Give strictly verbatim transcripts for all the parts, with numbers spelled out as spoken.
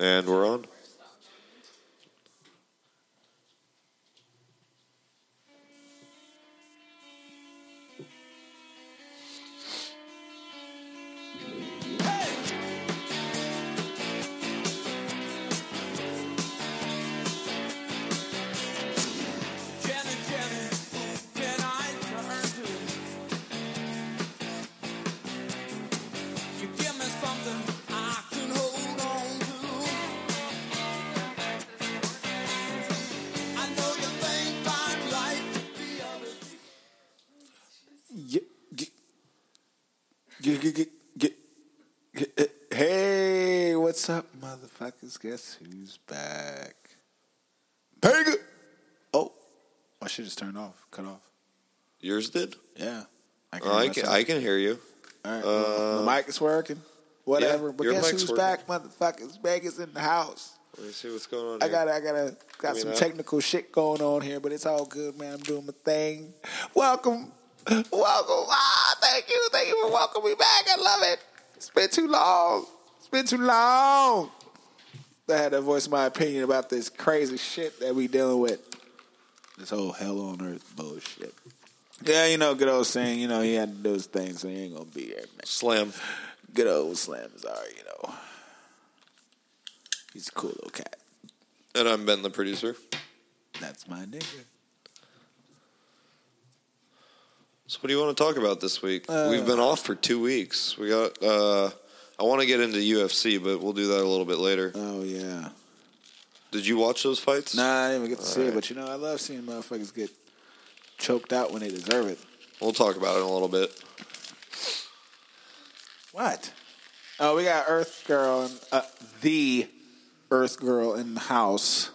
And we're on. Hey, what's up, motherfuckers? Guess who's back? Peggy! Oh, my shit just turned off, cut off. Yours did? Yeah. I can, oh, I can, I can hear you. All right. Uh, the mic is working, whatever. Yeah, but guess who's working. Back, motherfuckers? Peggy's in the house. Let me see what's going on here. I got, I got, a, got I mean, some technical I... shit going on here, but it's all good, man. I'm doing my thing. Welcome. Welcome. Ah, thank you. Thank you for welcoming me back. I love it. It's been too long. It's been too long. I had to voice my opinion about this crazy shit that we dealing with. This whole hell on earth bullshit. Yeah, you know, good old saying, you know, he had to do his thing, so he ain't going to be here, man. Slim. Good old Slim is all right, you know. He's a cool little cat. And I'm Ben, the producer. That's my nigga. So what do you want to talk about this week? Uh, We've been off for two weeks. We got. Uh, I want to get into U F C, but we'll do that a little bit later. Oh, yeah. Did you watch those fights? Nah, I didn't even get to All see right. it, but, you know, I love seeing motherfuckers get choked out when they deserve it. We'll talk about it in a little bit. What? Oh, we got Earth Girl, and, uh, the Earth Girl in the house.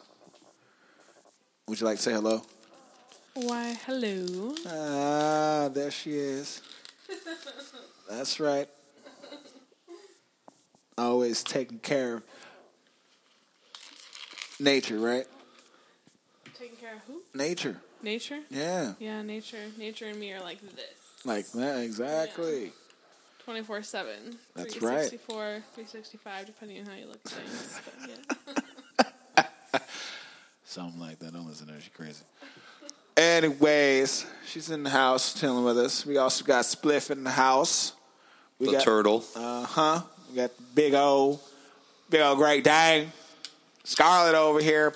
Would you like to say hello? Why, hello. Ah, there she is. That's right. Always taking care of nature, right? Taking care of who? Nature. Nature? Yeah. Yeah, nature. Nature and me are like this. Like that, exactly. Yeah. twenty-four seven. That's right. three sixty-four, three sixty-five, depending on how you look at things. But yeah. Something like that. Don't listen to her. She's crazy. Anyways, she's in the house chilling with us. We also got Spliff in the house. We the got, turtle. Uh huh. We got big old, big old great dang Scarlet over here.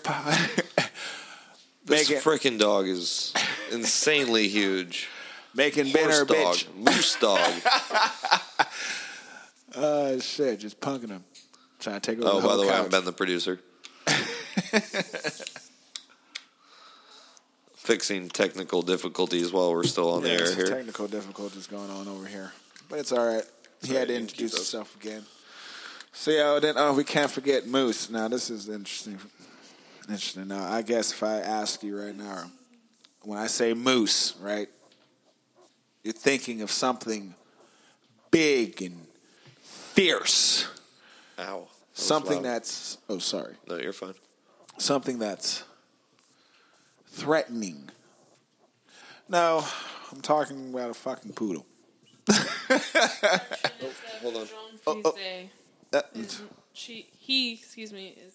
This freaking dog is insanely huge. Making Benner bitch. Moose dog. Oh uh, shit! Just punking him. Trying to take over. Oh, the by the couch. way, I'm Ben, the producer. Fixing technical difficulties while we're still on yeah, the air here. Technical difficulties going on over here, but it's all right. He had to introduce himself again. So yeah, then oh, we can't forget Moose. Now this is interesting. Interesting. Now I guess if I ask you right now, when I say Moose, right, you're thinking of something big and fierce. Ow! That something that's oh sorry. No, you're fine. Something that's threatening. No, I'm talking about a fucking poodle. oh, hold on. Oh, oh. Uh, is, she, he, excuse me, is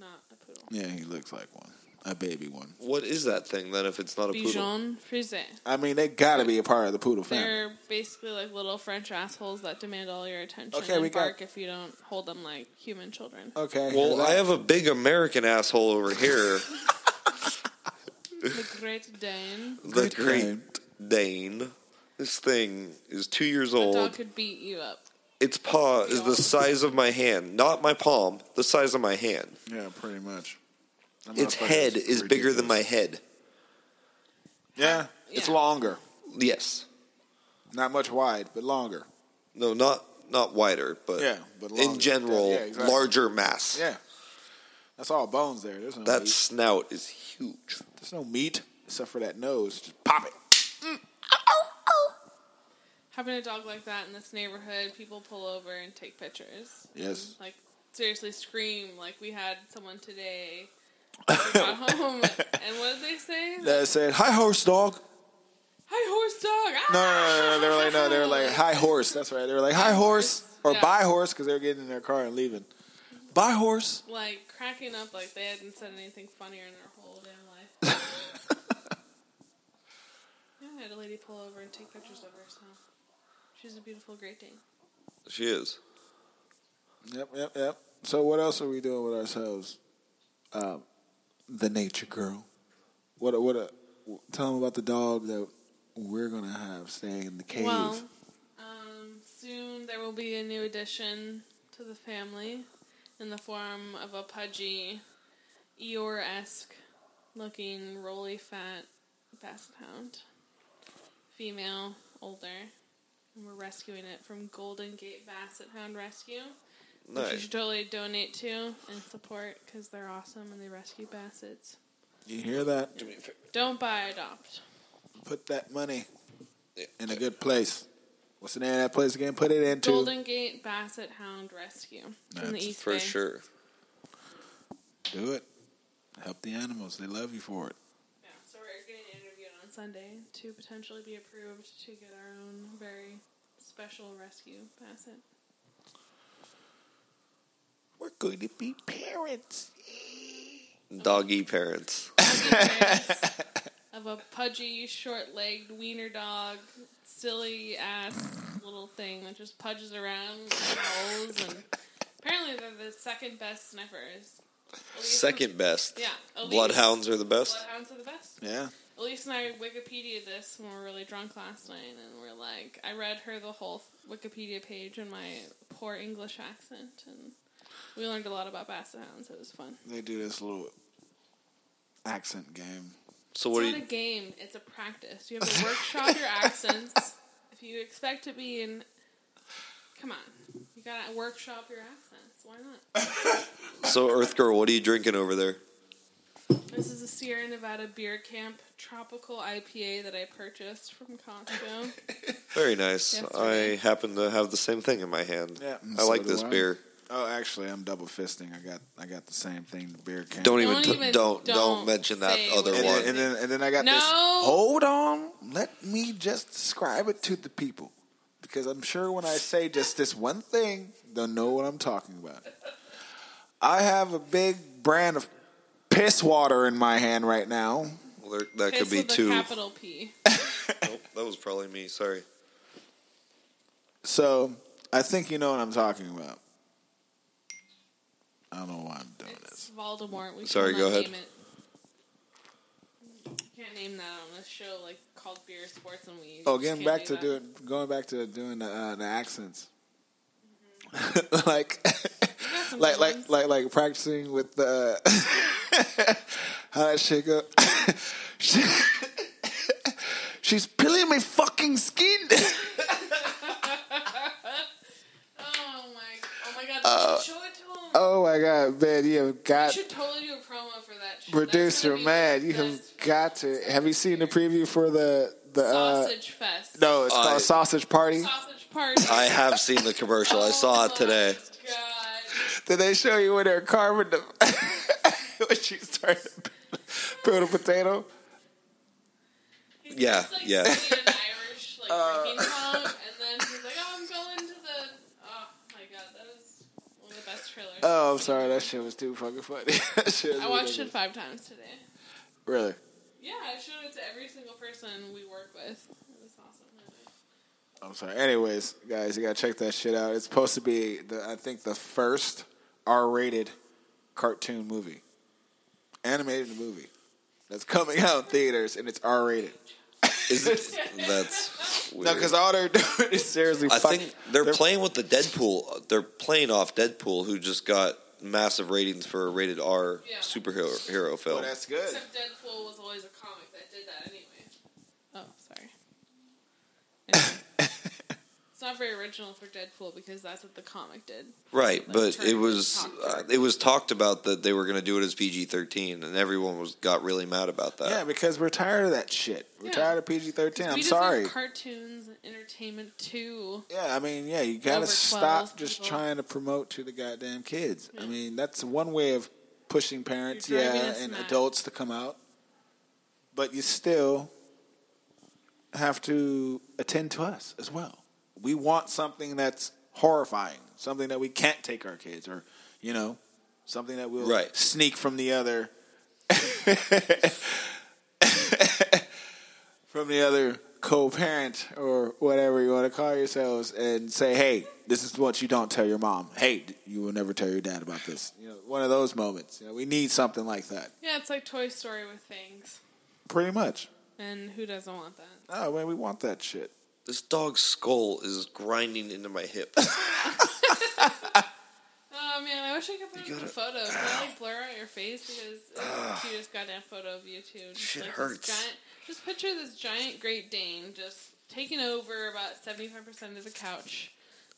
not a poodle. Yeah, he looks like one. A baby one. What is that thing then if it's not a Bichon poodle? Bichon Frise. I mean, they gotta be a part of the poodle family. They're basically like little French assholes that demand all your attention okay, and we bark got... if you don't hold them like human children. Okay. Well, I have a big American asshole over here. The Great Dane. The Great, Great Dane. Dane. This thing is two years old. The dog could beat you up. Its paw is the size of my hand. Not my palm. The size of my hand. Yeah, pretty much. Its head is bigger than my head. Yeah, yeah. It's longer. Yes. Not much wide, but longer. No, not not wider, but, yeah, but longer. In general, yeah, exactly. Larger mass. Yeah. That's all bones there. There's no that meat. Snout is huge. There's no meat except for that nose. Just pop it. Mm. Having a dog like that in this neighborhood, people pull over and take pictures. Yes. And, like, seriously scream. Like, we had someone today that got home. And what did they say? They said, hi, horse dog. Hi, horse dog. Ah! No, no, no, no. They were like, no, they were like, hi, horse. That's right. They were like, hi, horse. Or yeah. Bye, horse, because they were getting in their car and leaving. Bye, horse. Like, cracking up like they hadn't said anything funnier in their whole damn life. Yeah, I had a lady pull over and take pictures of her, so she's a beautiful Great Dane. She is. Yep, yep, yep. So what else are we doing with ourselves? Um, the Nature Girl. What? What? A, tell them about the dog that we're gonna have staying in the cave. Well, um, soon there will be a new addition to the family in the form of a pudgy, Eeyore-esque looking, roly fat basset hound, female, older, and we're rescuing it from Golden Gate Basset Hound Rescue. Nice. Which you should totally donate to and support because they're awesome and they rescue bassets. You hear that? Yeah. Do me a favor. Don't buy, adopt. Put that money yeah. in a good place. What's the name of that place again? Put it into Golden Gate Basset Hound Rescue. That's in the East for Bay. Sure. Do it. Help the animals. They love you for it. Yeah. So we're getting interviewed on Sunday to potentially be approved to get our own very special rescue basset. We're going to be parents. Doggy parents. Doggy parents of a pudgy, short-legged wiener dog, silly-ass little thing that just pudges around and howls. And apparently they're the second best sniffers. Second and, best? Yeah. Elise, bloodhounds are the best? Bloodhounds are the best. Yeah. Elise and I Wikipedia'd this when we were really drunk last night, and we're like, I read her the whole Wikipedia page in my poor English accent, and we learned a lot about basset hounds. It was fun. They do this little accent game. So what? It's not you... a game. It's a practice. You have to workshop your accents. If you expect to be in... Come on. You gotta workshop your accents. Why not? So, Earth Girl, what are you drinking over there? This is a Sierra Nevada Beer Camp tropical I P A that I purchased from Costco. Very nice. Yesterday. I happen to have the same thing in my hand. Yeah, I so like this I. beer. Oh, actually, I'm double fisting. I got, I got the same thing. The beer can. Don't even, don't, t- even don't, don't, don't mention that other one. And, and then, and then I got no. this. Hold on, let me just describe it to the people, because I'm sure when I say just this one thing, they'll know what I'm talking about. I have a big brand of piss water in my hand right now. Well, there, that piss could be with two. A capital P. Nope, that was probably me. Sorry. So I think you know what I'm talking about. I don't know why I'm doing it's this. Voldemort. We Sorry, go ahead. Name it. You can't name that on this show, like called beer, sports, and weed. Oh, getting back to do, going back to doing the, uh, the accents, mm-hmm. like, like, like, like, like practicing with the uh, how that shit go. she, she's peeling my fucking skin. oh my! Oh my God! Uh, show it. Oh my God, man, you have got... You should totally do a promo for that shit. Producer, man, you have got to... Have you seen the preview for the... the Sausage uh, Fest. No, it's uh, called Sausage Party. Sausage Party. I have seen the commercial. I saw oh it today. God. Did they show you when they're carving the... when she started to peel the potato? He's yeah, just, like, yeah. He's like an Irish, like, uh, drinking pub, and then he's like, oh, I'm going to the... Oh, my God, that was... Best trailer. Oh, I'm sorry. That shit was too fucking funny. That shit was I watched ridiculous. It five times today. Really? Yeah, I showed it to every single person we work with. It was awesome. I'm sorry. Anyways, guys, you gotta check that shit out. It's supposed to be, the, I think, the first R-rated cartoon movie, animated movie that's coming out in theaters, and it's R-rated. Is it? That's weird. No, because all they're doing is seriously I fucking... I think they're, they're playing with the Deadpool. They're playing off Deadpool, who just got massive ratings for a rated R yeah. superhero hero film. Well, that's good. Except Deadpool was always a comic that did that anyway. Oh, sorry. Anyway. It's not very original for Deadpool because that's what the comic did. Right, like, but it was uh, it was talked about that they were going to do it as P G thirteen, and everyone was got really mad about that. Yeah, because we're tired of that shit. We're yeah. tired of P G thirteen. I'm sorry. We just have cartoons and entertainment too. Yeah, I mean, yeah, you got to stop people. Just trying to promote to the goddamn kids. Yeah. I mean, that's one way of pushing parents, yeah, and mad. adults to come out. But you still have to attend to us as well. We want something that's horrifying, something that we can't take our kids or, you know, Something that will right. sneak from the other from the other co-parent or whatever you want to call yourselves and say, hey, this is what you don't tell your mom. Hey, you will never tell your dad about this. You know, one of those moments. You know, we need something like that. Yeah, it's like Toy Story with things. Pretty much. And who doesn't want that? Oh, man, we want that shit. This dog's skull is grinding into my hip. Oh, man, I wish I could put you up gotta, a photo. Can I, like, blur out your face? Because it's uh, the cutest goddamn photo of you, too. Just, shit like, hurts. Giant, just picture this giant Great Dane just taking over about seventy-five percent of the couch,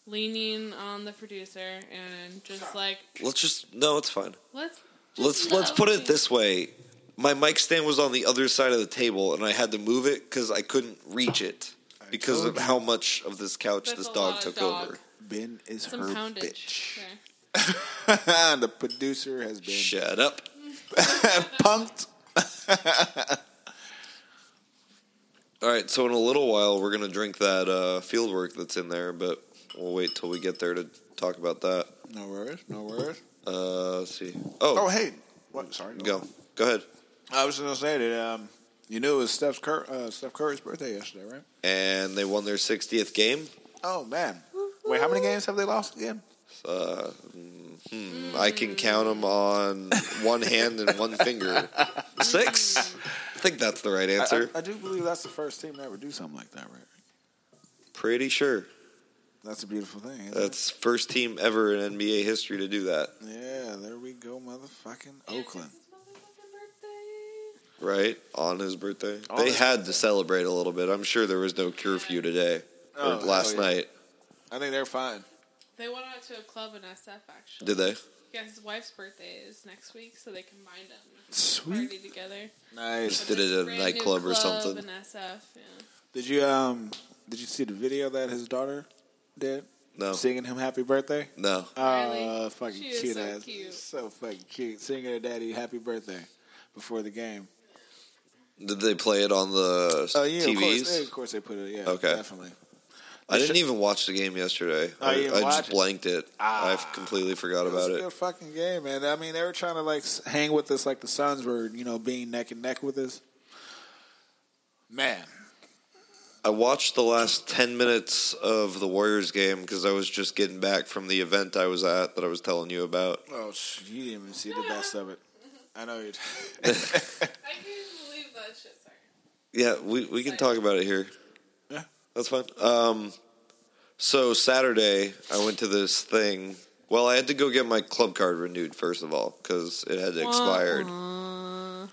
leaning on the producer, and just, like... Let's just... No, it's fine. Let's... Let's, let's put it this way. My mic stand was on the other side of the table, and I had to move it because I couldn't reach it because of how much of this couch That's this dog took dog. over. Ben is Some her poundage. bitch. Sure. The producer has been shut up, punked. All right, so in a little while we're gonna drink that uh, field work that's in there, but we'll wait till we get there to talk about that. No worries, no worries. Uh, let's see. Oh, oh, hey, what? Sorry, go, go, go ahead. I was gonna say that um, you knew it was Steph, Cur- uh, Steph Curry's birthday yesterday, right? And they won their sixtieth game. Oh man! Woo-hoo. Wait, how many games have they lost again? Uh, hmm, I can count them on one hand and one finger. Six? I think that's the right answer. I, I, I do believe that's the first team to ever do something like that, right? Pretty sure. That's a beautiful thing, isn't That's it? First team ever in N B A history to do that. Yeah, there we go, motherfucking Oakland. Motherfucking right, on his birthday. On they his had birthday. to celebrate a little bit. I'm sure there was no curfew today oh, or last yeah. night. I think they're fine. They went out to a club in S F, actually. Did they? Yeah, his wife's birthday is next week, so they combined them. Sweet. Party together. Nice. Did it at a nightclub or something? In S F, yeah. Did you um? Did you see the video that his daughter did? No. Singing him happy birthday? No. Oh, uh, fucking she cute so ass. Cute. So fucking cute. Singing her daddy happy birthday before the game. Did they play it on the oh, yeah, T Vs? Of course, they, of course they put it. Yeah. Okay. Definitely. I didn't even watch the game yesterday. Oh, I, I just it? blanked it. Ah, I completely forgot about it. It was a good fucking game, man. I mean, they were trying to, like, hang with us like the Suns were, you know, being neck and neck with us. Man. I watched the last ten minutes of the Warriors game because I was just getting back from the event I was at that I was telling you about. Oh, you didn't even see the best of it. I know you did. I can't believe that shit, sorry. Yeah, we, we can talk about it here. That's fine. Um, so Saturday, I went to this thing. Well, I had to go get my club card renewed, first of all, because it had expired. Uh,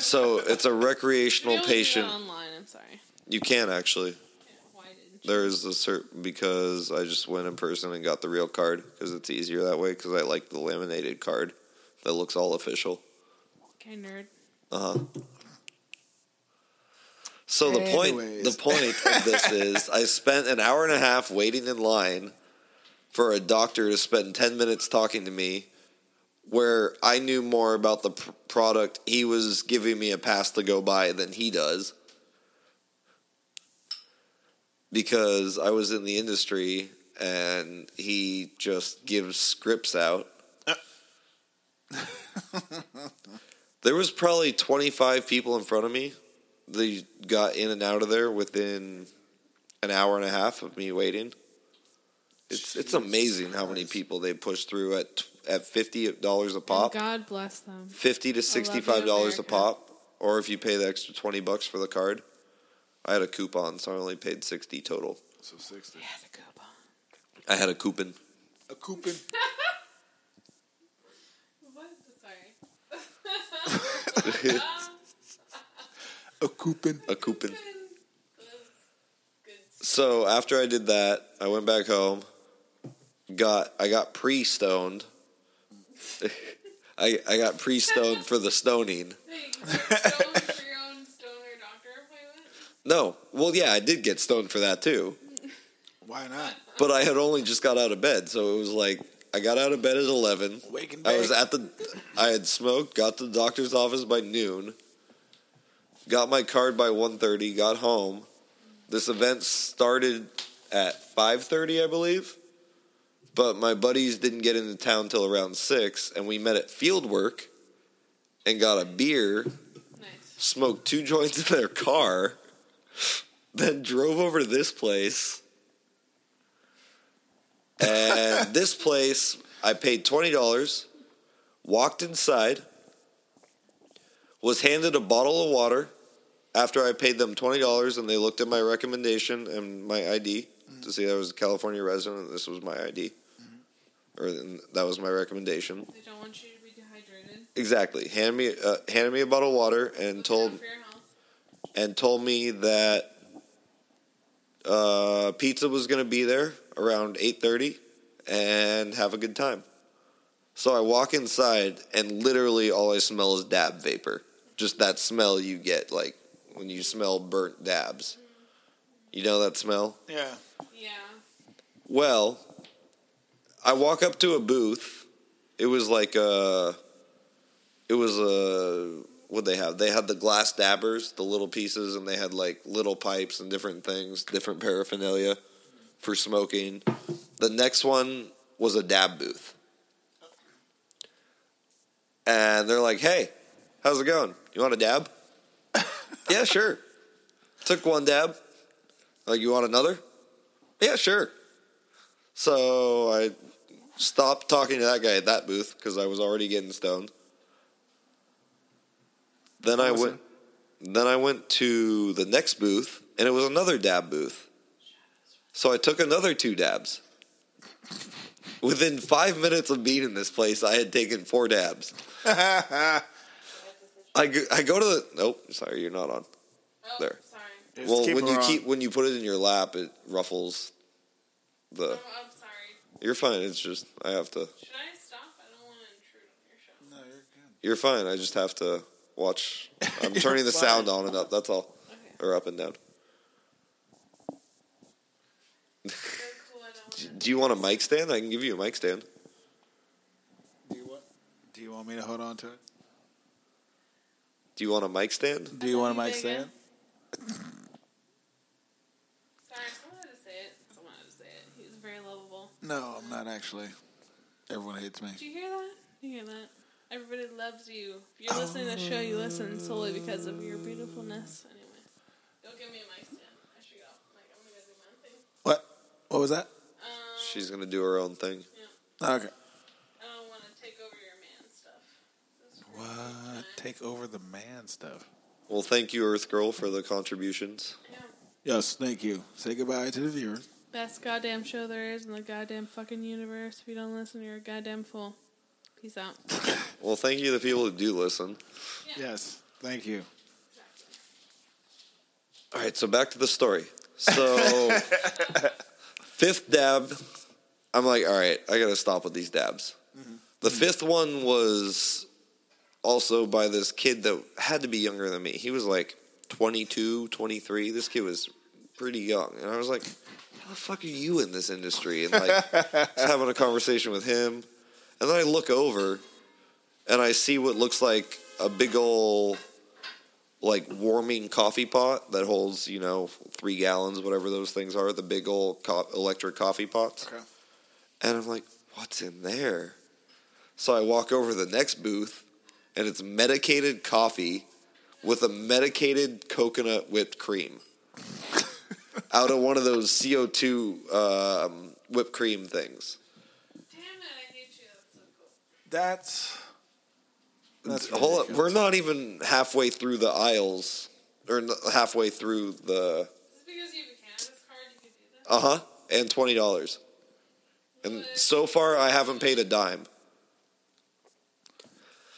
so it's a recreational patient. Online, I'm sorry. You can, actually. Yeah, why didn't you? There is a cert because I just went in person and got the real card, because it's easier that way, because I like the laminated card that looks all official. Okay, nerd. Uh-huh. So the point, the point of this is I spent an hour and a half waiting in line for a doctor to spend ten minutes talking to me where I knew more about the pr- product he was giving me a pass to go by than he does because I was in the industry and he just gives scripts out. There was probably twenty-five people in front of me. They got in and out of there within an hour and a half of me waiting. It's Jeez it's amazing Christ. how many people they push through at at fifty dollars a pop. And God bless them. Fifty to sixty five dollars a pop, or if you pay the extra twenty bucks for the card. I had a coupon, so I only paid sixty total. So sixty. You had a coupon. I had a coupon. A coupon. What? Sorry. A coupon. A coupon. So after I did that, I went back home. Got I got pre-stoned. I I got pre-stoned for the stoning. Stoned for your own stoner doctor appointment? No. Well, yeah, I did get stoned for that too. Why not? But I had only just got out of bed, so it was like I got out of bed at eleven. Wake and bake. I was at the. I had smoked. Got to the doctor's office by noon. Got my card by one thirty, got home. This event started at five thirty, I believe. But my buddies didn't get into town till around six, and we met at field work and got a beer, nice. Smoked two joints in their car, then drove over to this place. And this place, I paid twenty dollars, walked inside, was handed a bottle of water after I paid them twenty dollars, and they looked at my recommendation and my I D mm-hmm. to see that I was a California resident, and this was my I D. Or that was my recommendation. They don't want you to be dehydrated. Exactly. Hand me, uh, handed me a bottle of water and Look told, and told me that uh, pizza was going to be there around eight thirty, and have a good time. So I walk inside, and literally all I smell is dab vapor. Just that smell you get, like when you smell burnt dabs. You know that smell? Yeah. Yeah. Well, I walk up to a booth. It was like a, it was a, what'd they have? They had the glass dabbers, the little pieces, and they had like little pipes and different things, different paraphernalia for smoking. The next one was a dab booth. And they're like, hey, how's it going? You want a dab? Yeah, sure. Took one dab. Like, you want another? Yeah, sure. So I stopped talking to that guy at that booth because I was already getting stoned. Then I went, then I went to the next booth, and it was another dab booth. So I took another two dabs. Within five minutes of being in this place, I had taken four dabs. I, go, I go to the nope. Sorry, you're not on. Oh, there. Sorry. Well, when you on. keep when you put it in your lap, it ruffles. The, oh, I'm sorry. You're fine. It's just I have to. Should I stop? I don't want to intrude on your show. No, you're good. You're fine. I just have to watch. I'm turning the fine. sound on and up. That's all. Okay. Or up and down. Cool, do you want a mic stand? I can give you a mic stand. Do you want? Do you want me to hold on to it? Do you want a mic stand? Do you want a mic stand? No, I'm not actually. Everyone hates me. Did you hear that? You hear that? Everybody loves you. If you're listening oh. to the show, you listen solely because of your beautifulness. Anyway, don't give me a mic stand. I should go. Like, I'm going to go do my own thing. What? What was that? Um, She's going to do her own thing. Yeah. Okay. I don't want to take over your man stuff. What? Take over the man stuff? Well, thank you, Earth Girl, for the contributions. Yeah. Yes, thank you. Say goodbye to the viewers. Best goddamn show there is in the goddamn fucking universe. If you don't listen, you're a goddamn fool. Peace out. Well, thank you to the people who do listen. Yeah. Yes, thank you. Exactly. All right, so back to the story. So, fifth dab, I'm like, all right, I got to stop with these dabs. Mm-hmm. The mm-hmm. fifth one was also by this kid that had to be younger than me. He was like twenty-two, twenty-three. This kid was pretty young. And I was like, how the fuck are you in this industry? And, like, having a conversation with him. And then I look over, and I see what looks like a big old, like, warming coffee pot that holds, you know, three gallons, whatever those things are, the big old co- electric coffee pots. Okay. And I'm like, what's in there? So I walk over to the next booth, and it's medicated coffee with a medicated coconut whipped cream. Out of one of those C O two um, whipped cream things. Damn it, I hate you. That's so cool. That's... that's hold up. We're not even halfway through the aisles. Or halfway through the... Is this because you have a cannabis card you can do that? Uh-huh. And twenty dollars. And what? So far, I haven't paid a dime.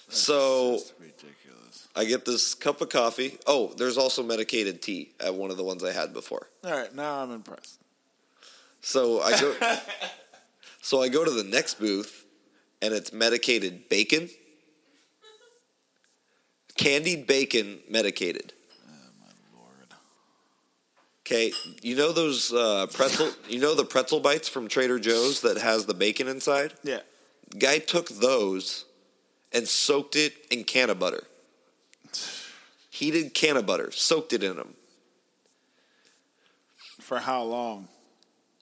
That's so... I get this cup of coffee. Oh, there's also medicated tea at one of the ones I had before. All right, now I'm impressed. So I go So I go to the next booth, and it's medicated bacon. Candied bacon medicated. Oh, my Lord. Okay, you know those uh, pretzel, you know the pretzel bites from Trader Joe's that has the bacon inside? Yeah. Guy took those and soaked it in can of butter. Heated can of butter, soaked it in them. For how long?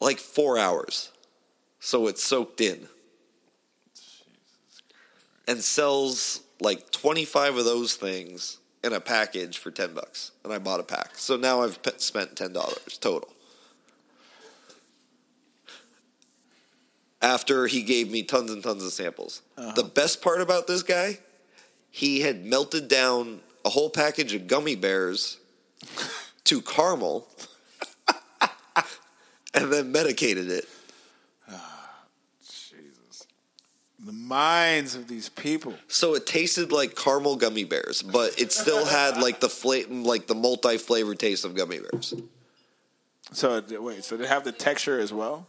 Like four hours. so it's soaked in. And sells like twenty-five of those things in a package for ten bucks. And I bought a pack. So now I've pe- spent ten dollars total. After he gave me tons and tons of samples. Uh-huh. The best part about this guy, he had melted down a whole package of gummy bears to caramel and then medicated it. The minds of these people. So it tasted like caramel gummy bears, but it still had like the fla- like the multi-flavored taste of gummy bears. So wait, so did it have the texture as well?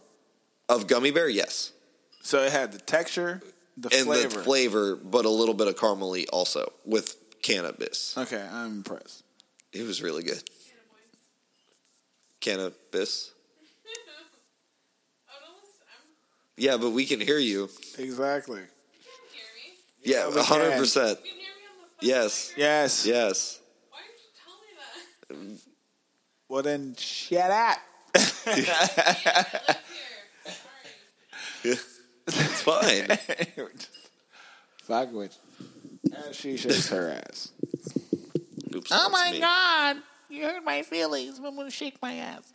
Of gummy bear, yes. So it had the texture, the and flavor. And the flavor, but a little bit of caramel-y also with cannabis. Okay, I'm impressed. It was really good. Cannabis. Yeah, but we can hear you. Exactly. You can hear me? Yeah, yeah, one hundred percent. You can hear me on the phone? Yes. Later? Yes. Yes. Why did you tell me that? Well, then shut up. Yeah, I live here. Sorry. It's fine. Fuck with you. She shakes her ass. Oops, oh, my me. God. You hurt my feelings. I'm going to shake my ass.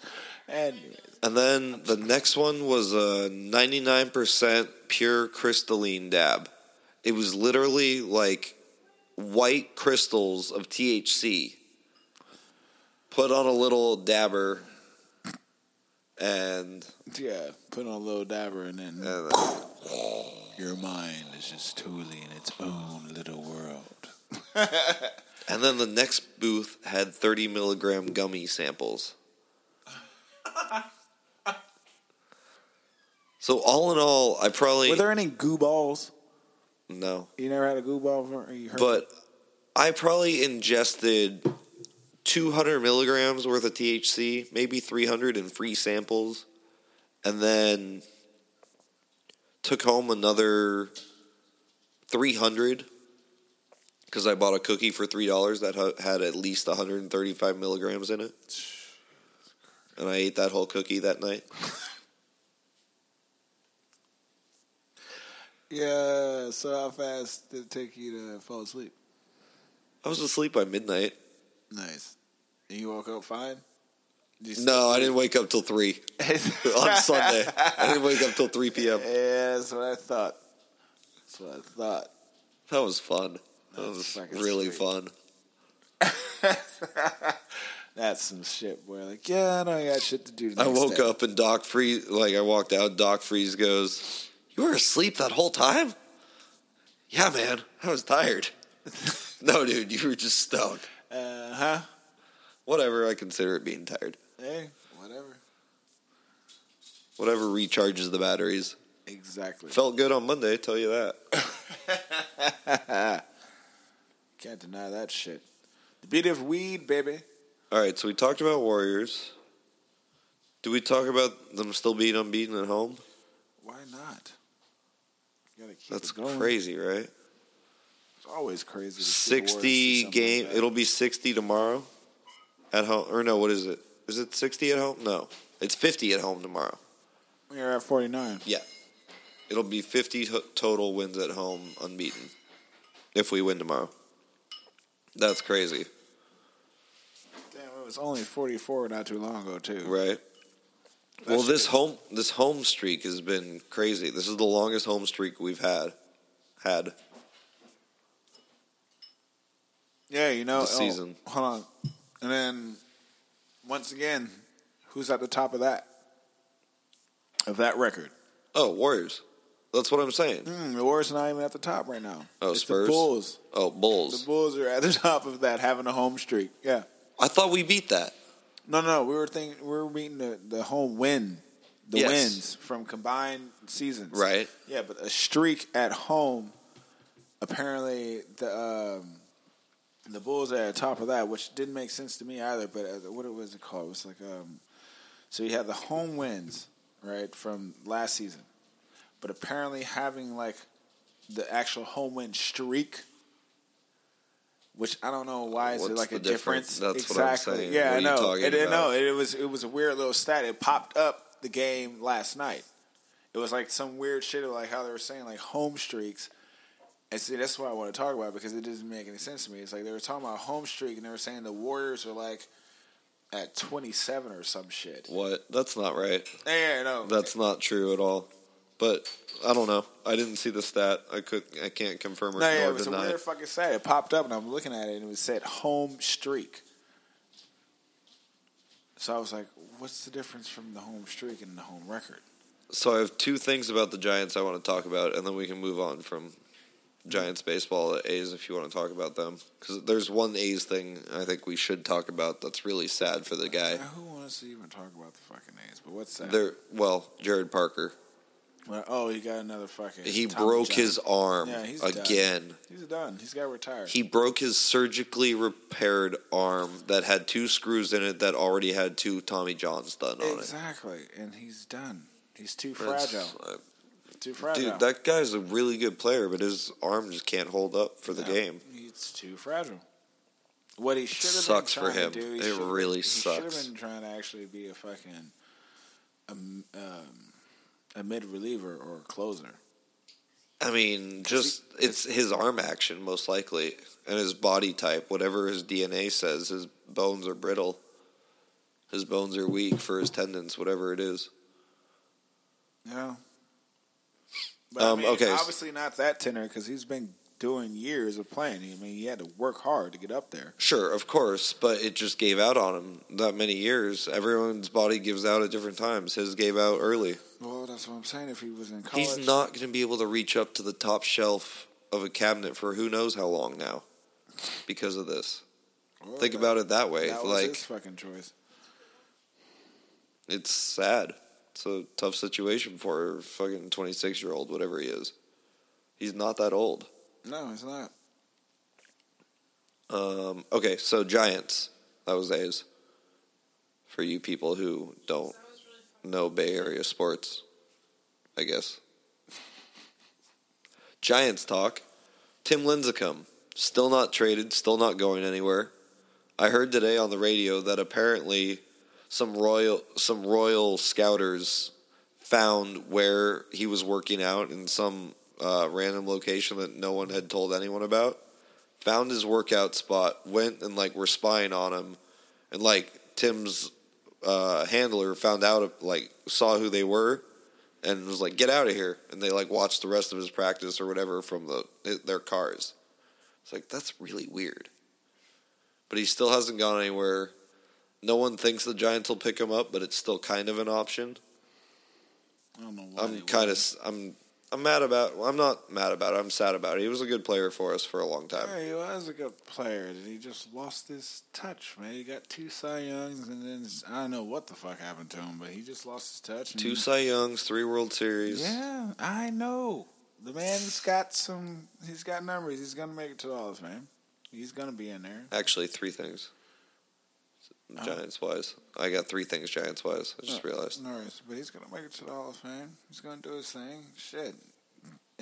Anyways. And then the next one was a ninety-nine percent pure crystalline dab. It was literally like white crystals of T H C put on a little dabber. And. Yeah, put on a little dabber and then. And then your mind is just totally in its own little world. And then the next booth had thirty milligram gummy samples. So all in all, I probably... Were there any goo balls? No. You never had a goo ball? Or you heard but it? I probably ingested two hundred milligrams worth of T H C, maybe three hundred in free samples, and then took home another three hundred because I bought a cookie for three dollars that had at least one hundred thirty-five milligrams in it. And I ate that whole cookie that night. Yeah, so how fast did it take you to fall asleep? I was asleep by midnight. Nice. And you woke up fine? No, I didn't wake up till three on Sunday. I didn't wake up till three p.m. Yeah, that's what I thought. That's what I thought. That was fun. That was really fun. That's some shit, boy. Like, yeah, I know I got shit to do. I woke day. up and Doc Freeze, like, I walked out. Doc Freeze goes, "You were asleep that whole time?" "Yeah, man. I was tired." "No, dude, you were just stoned." Uh huh. Whatever. I consider it being tired. Hey, whatever. Whatever recharges the batteries. Exactly. Felt good on Monday, tell you that. Can't deny that shit. The beauty of weed, baby. All right, so we talked about Warriors. Do we talk about them still being unbeaten at home? Why not? You gotta keep That's it going. Crazy, right? It's always crazy. To sixty game. Like it'll be sixty tomorrow at home. Or no, what is it? Is it sixty at home? No, it's fifty at home tomorrow. We are at forty-nine. Yeah, it'll be fifty t- total wins at home unbeaten if we win tomorrow. That's crazy. Damn, it was only forty-four not too long ago, too. Right. That's well, this good. home this home streak has been crazy. This is the longest home streak we've had. Had. Yeah, you know. This oh, season. Hold on. And then, once again, who's at the top of that? Of that record? Oh, Warriors. That's what I'm saying. Mm, the Warriors are not even at the top right now. Oh, it's Spurs? The Bulls. Oh, Bulls. The Bulls are at the top of that, having a home streak. Yeah. I thought we beat that. No, no, we were thinking we were beating the, the home win, the yes. wins from combined seasons, right? Yeah, but a streak at home. Apparently, the um, the Bulls are at the top of that, which didn't make sense to me either. But uh, what was it called? It was like um, so you had the home wins, right, from last season, but apparently having like the actual home win streak. Which I don't know why is What's it like the a difference? difference? That's exactly. What I'm saying. Yeah, what I know. It, no, it was it was a weird little stat. It popped up the game last night. It was like some weird shit of like how they were saying like home streaks. And see, that's what I want to talk about because it doesn't make any sense to me. It's like they were talking about home streak and they were saying the Warriors are like at twenty-seven or some shit. What? That's not right. Yeah, no. That's not true at all. But I don't know. I didn't see the stat. I could. I can't confirm or deny. No, yeah, it was a weird fucking stat. It popped up and I'm looking at it and it was said home streak. So I was like, what's the difference from the home streak and the home record? So I have two things about the Giants I want to talk about, and then we can move on from Giants baseball to A's if you want to talk about them. Because there's one A's thing I think we should talk about that's really sad for the guy. Who wants to even talk about the fucking A's? But what's that? They're, well, Jared Parker. Well, oh, he got another fucking... He broke Giant. his arm yeah, he's again. Done. He's done. He's got retired. He broke his surgically repaired arm that had two screws in it that already had two Tommy Johns done on exactly. it. Exactly, and he's done. He's too fragile. Uh, too fragile. Dude, that guy's a really good player, but his arm just can't hold up for the no, game. It's too fragile. What he should have been trying to do... It sucks for him. It really sucks. He should have been trying to actually be a fucking... Um, um, a mid-reliever or a closer. I mean, just he, it's his arm action, most likely, and his body type. Whatever his D N A says, his bones are brittle. His bones are weak for his tendons, whatever it is. Yeah. But, um, I mean, okay. Obviously not that tenor, because he's been doing years of playing. I mean, he had to work hard to get up there. Sure, of course, but it just gave out on him that many years. Everyone's body gives out at different times. His gave out early. Well, that's what I'm saying. If he was in college... He's not going to be able to reach up to the top shelf of a cabinet for who knows how long now because of this. Well, Think that, about it that way. That was like, his fucking choice. It's sad. It's a tough situation for a fucking twenty-six-year-old, whatever he is. He's not that old. No, he's not. Um, okay, so Giants. That was A's. For you people who don't... No Bay Area sports, I guess. Giants talk. Tim Lincecum, still not traded, still not going anywhere. I heard today on the radio that apparently some royal some royal scouters found where he was working out in some uh, random location that no one had told anyone about. Found his workout spot, went and like were spying on him, and like Tim's Uh, handler found out, like, saw who they were and was like, get out of here. And they, like, watched the rest of his practice or whatever from the their cars. It's like, that's really weird. But he still hasn't gone anywhere. No one thinks the Giants will pick him up, but it's still kind of an option. I don't know why I'm kind of, I'm, I'm mad about, well, I'm not mad about it, I'm sad about it. He was a good player for us for a long time. Yeah, he was a good player, and he just lost his touch, man. He got two Cy Youngs, and then, I don't know what the fuck happened to him, but he just lost his touch. Two Cy Youngs, three World Series. Yeah, I know. The man's got some, he's got numbers. He's going to make it to the All-Stars, man. He's going to be in there. Actually, three things. Giants-wise. Oh. I got three things Giants-wise. I just no, realized. No worries, but he's going to make it to the Hall of Fame. He's going to do his thing. Shit.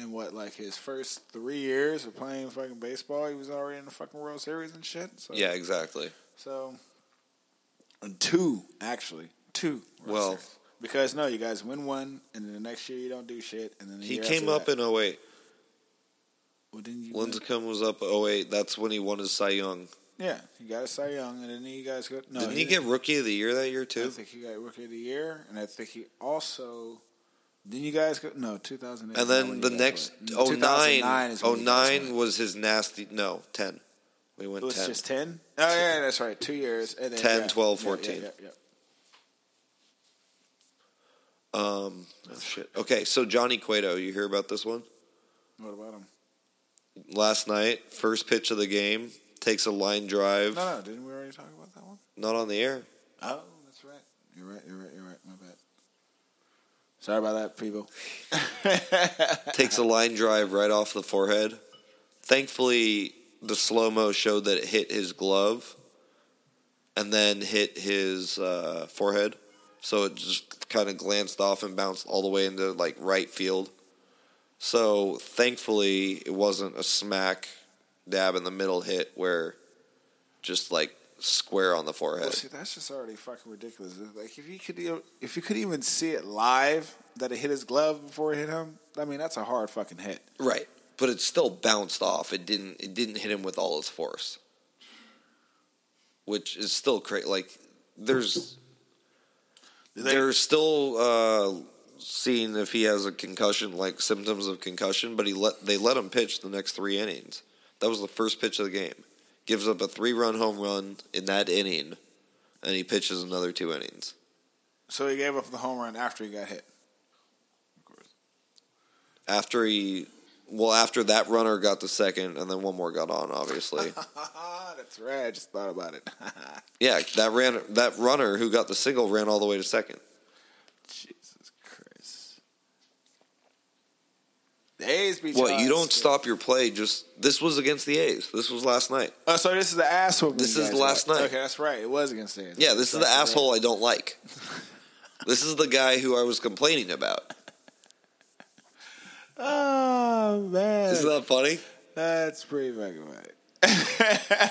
In what, like his first three years of playing fucking baseball, he was already in the fucking World Series and shit. So. Yeah, exactly. So, and two, actually. Two. World well. Series. Because, no, you guys win one, and then the next year you don't do shit, and then the He year came up that, in oh eight. Well, didn't you Lincecum was up oh eight. That's when he won his Cy Young. Yeah, he got a Cy Young, and then you guys go. No, didn't he, he didn't. get Rookie of the Year that year too? I think he got Rookie of the Year, and I think he also. Didn't you guys go? No, two thousand eight. And then the next oh nine, oh nine was his nasty. No, ten. We went. It was ten. Just ten. Oh yeah, that's right. Two years. And then, ten, yeah, twelve, fourteen. Yeah, yeah, yeah. Um. Oh, shit. Okay, so Johnny Cueto, you hear about this one? What about him? Last night, first pitch of the game. Takes a line drive. No, no, didn't we already talk about that one? Not on the air. Oh, that's right. You're right, you're right, you're right. My bad. Sorry about that, people. Takes a line drive right off the forehead. Thankfully, the slow-mo showed that it hit his glove and then hit his uh, forehead. So it just kind of glanced off and bounced all the way into, like, right field. So, thankfully, it wasn't a smack... dab in the middle hit where just like square on the forehead. Well, see, that's just already fucking ridiculous. Like, if you could, you know, if you could even see it live, that it hit his glove before it hit him. I mean, that's a hard fucking hit. Right, but it still bounced off. It didn't. It didn't hit him with all its force, which is still crazy. Like, there's, they- they're still uh, seeing if he has a concussion, like symptoms of concussion. But he let they let him pitch the next three innings. That was the first pitch of the game. Gives up a three-run home run in that inning, and he pitches another two innings. So he gave up the home run after he got hit. Of course. After he, well, after that runner got the second, and then one more got on, obviously. That's right. I just thought about it. Yeah, that ran that runner who got the single ran all the way to second. Jesus Christ. The A's beat. What, you don't stop your play? Just this was against the A's. This was last night. Oh, so this is the asshole. This is last night. Okay, that's right. It was against the A's. Yeah, this is the asshole I don't like. This is the guy who I was complaining about. Oh man, isn't that funny? That's pretty fucking funny.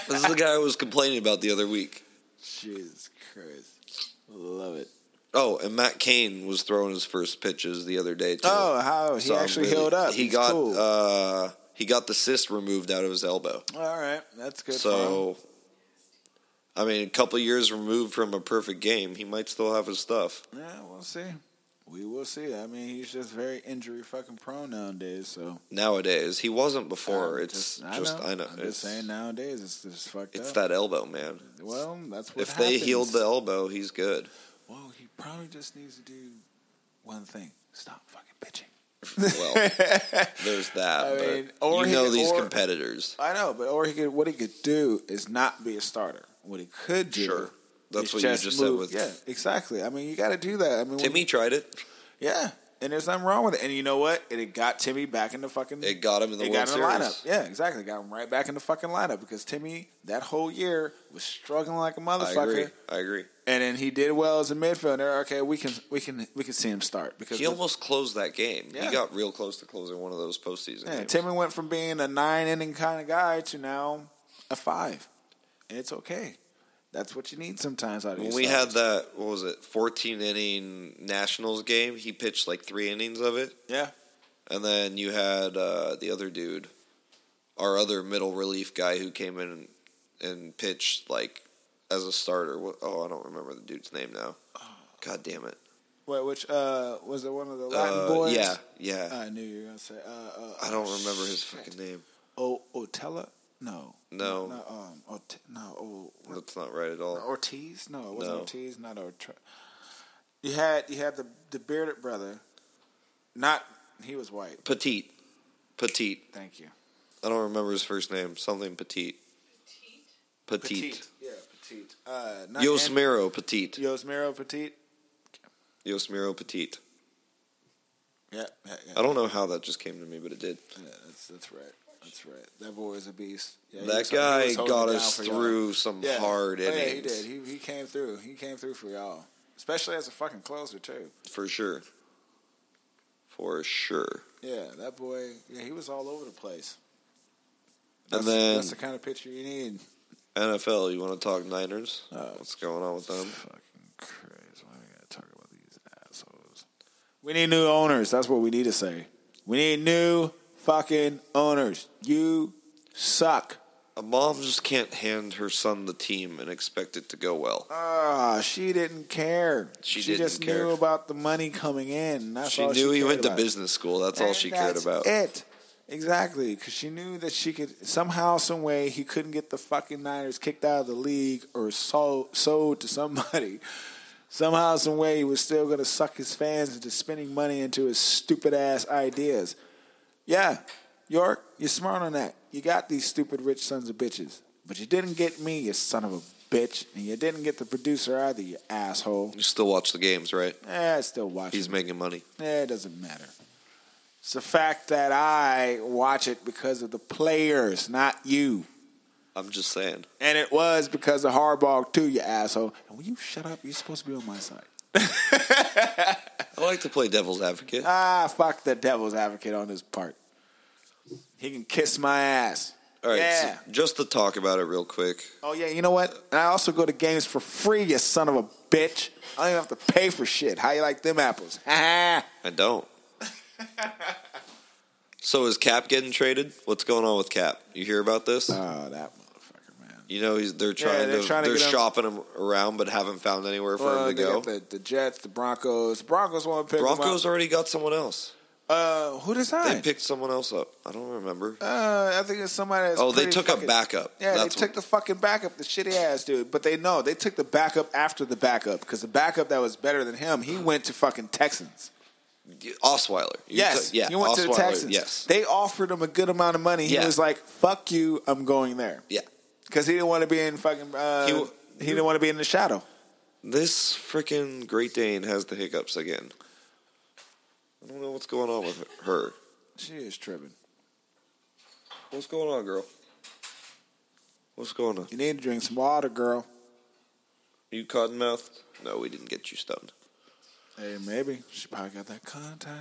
This is the guy I was complaining about the other week. Jesus Christ, love it. Oh, and Matt Cain was throwing his first pitches the other day, too. Oh, how he actually healed up. He got cool. uh, he got the cyst removed out of his elbow. All right, that's good. So, I mean, a couple years removed from a perfect game, he might still have his stuff. Yeah, we'll see. We will see. I mean, he's just very injury fucking prone nowadays. So nowadays, he wasn't before. It's just I know. I'm just saying nowadays, it's just fucked up. It's that elbow, man. Well, that's what happens. If they healed the elbow, he's good. Well, he probably just needs to do one thing. Stop fucking bitching. Well, there's that. I but mean, or you know could, these or, competitors. I know, but or he could. What he could do is not be a starter. What he could do. Sure. That's what just you just move. Said with... Yeah, exactly. I mean, you got to do that. I mean, Timmy we, tried it. Yeah, and there's nothing wrong with it. And you know what? It, it got Timmy back in the fucking... It got him in the it World got him Series. In the lineup. Yeah, exactly. Got him right back in the fucking lineup because Timmy, that whole year, was struggling like a motherfucker. I agree. I agree. And then he did well as a midfielder. Okay, we can we can, we can see him start. Because he the, almost closed that game. Yeah. He got real close to closing one of those postseason yeah, games. Timmy went from being a nine-inning kind of guy to now a five. And it's okay. That's what you need sometimes. Out of when we had that, what was it, fourteen-inning Nationals game, he pitched like three innings of it. Yeah. And then you had uh, the other dude, our other middle relief guy who came in and pitched like as a starter. Oh, I don't remember the dude's name now. God damn it. Wait, which uh, was it one of the Latin uh, boys? Yeah, yeah. I knew you were going to say. Uh, uh, I don't oh, remember his shit. fucking name. Oh, Otella? No. No. No. Um, Ort- no oh, Ort- That's not right at all. Ortiz? No, it wasn't no. Ortiz. Not Ortiz. You had you had the the bearded brother. Not he was white. Petite. Petite. Thank you. I don't remember his first name. Something Petite. Petite. Petite. Petite. Yeah, Petite. Uh, Yosimiro Andrew. Petite. Yosimiro Petite. Yosimiro Petite. Yeah, yeah, yeah. I don't know how that just came to me, but it did. Yeah, that's that's right. That's right. That boy is a beast. Yeah, that guy got us through some yeah. hard innings. Yeah, he did. He he came through. He came through for y'all, especially as a fucking closer too. For sure. For sure. Yeah, that boy. Yeah, he was all over the place. That's, and then that's the kind of pitcher you need. N F L. You want to talk Niners? Uh, What's going on with them? Fucking crazy. Why do we gotta talk about these assholes? We need new owners. That's what we need to say. We need new. Fucking owners, you suck. A mom just can't hand her son the team and expect it to go well. Ah, she didn't care. She, she didn't just care. Knew about the money coming in. That's she all knew she he went about. to business school. That's and all she that's cared about. It exactly because she knew that she could somehow, some way, he couldn't get the fucking Niners kicked out of the league or sold sold to somebody. Somehow, some way, he was still going to suck his fans into spending money into his stupid ass ideas. Yeah, York, you're smart on that. You got these stupid rich sons of bitches. But you didn't get me, you son of a bitch. And you didn't get the producer either, you asshole. You still watch the games, right? Eh, I still watch He's it. He's making money. Eh, it doesn't matter. It's the fact that I watch it because of the players, not you. I'm just saying. And it was because of Harbaugh, too, you asshole. And will you shut up? You're supposed to be on my side. I like to play devil's advocate. Ah, fuck the devil's advocate on this part. He can kiss my ass. All right, yeah. So just to talk about it real quick. Oh, yeah, you know what? And I also go to games for free, you son of a bitch. I don't even have to pay for shit. How you like them apples? I don't. So is Cap getting traded? What's going on with Cap? You hear about this? Oh, that motherfucker, man. You know, he's they're trying yeah, they're to, trying to they're shopping him. him around, but haven't found anywhere for well, him to go. The, the Jets, the Broncos. The Broncos want to pick Broncos him up. Broncos already got someone else. Uh, who decided? They picked someone else up. I don't remember. Uh, I think it's somebody that's Oh, they took fucking, a backup. Yeah, that's they took what... the fucking backup, the shitty ass dude. But they know. They took the backup after the backup because the backup that was better than him, he went to fucking Texans. Osweiler. You yes. T- yeah, you went Osweiler, to the Texans. Yes. They offered him a good amount of money. He yeah. was like, fuck you, I'm going there. Yeah. Because he didn't want to be in fucking, uh, he, w- he didn't want to be in the shadow. This freaking Great Dane has the hiccups again. I don't know what's going on with her. She is tripping. What's going on, girl? What's going on? You need to drink some water, girl. You cottonmouthed? No, we didn't get you stunned. Hey, maybe. She probably got that contact.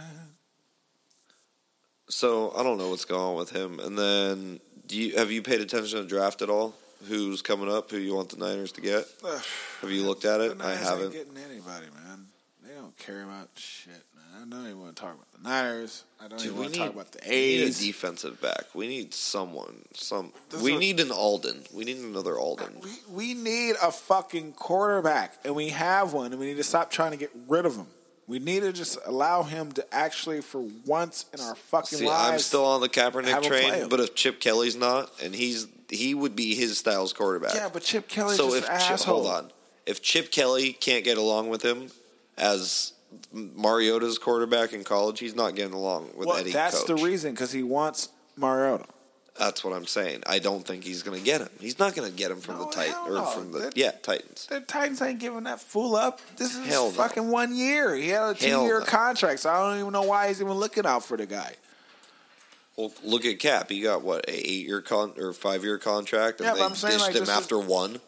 So, I don't know what's going on with him. And then, do you have you paid attention to the draft at all? Who's coming up? Who you want the Niners to get? Have you looked at it? The Niners I haven't. Ain't getting anybody, man. They don't care about shit. I don't even want to talk about the Niners. I don't Dude, even want to need, talk about the A's. We need a defensive back. We need someone. Some. This we need an Alden. We need another Alden. We, we need a fucking quarterback, and we have one, and we need to stop trying to get rid of him. We need to just allow him to actually, for once in our fucking See, lives, I'm still on the Kaepernick train, but if Chip Kelly's not, and he's he would be his style's quarterback. Yeah, but Chip Kelly's so just if an Chip, asshole. Hold on. If Chip Kelly can't get along with him as Mariota's quarterback in college, he's not getting along with well, Eddie that's coach. The reason, because he wants Mariota. That's what I'm saying. I don't think he's going to get him. He's not going to get him from no, the Titans. Or no. from the they're, Yeah, Titans. The Titans ain't giving that fool up. This is no. fucking one year. He had a two-year no. contract, so I don't even know why he's even looking out for the guy. Well, look at Cap. He got, what, an eight-year con- or five-year contract, and yeah, they I'm saying, dished like, him after is- one.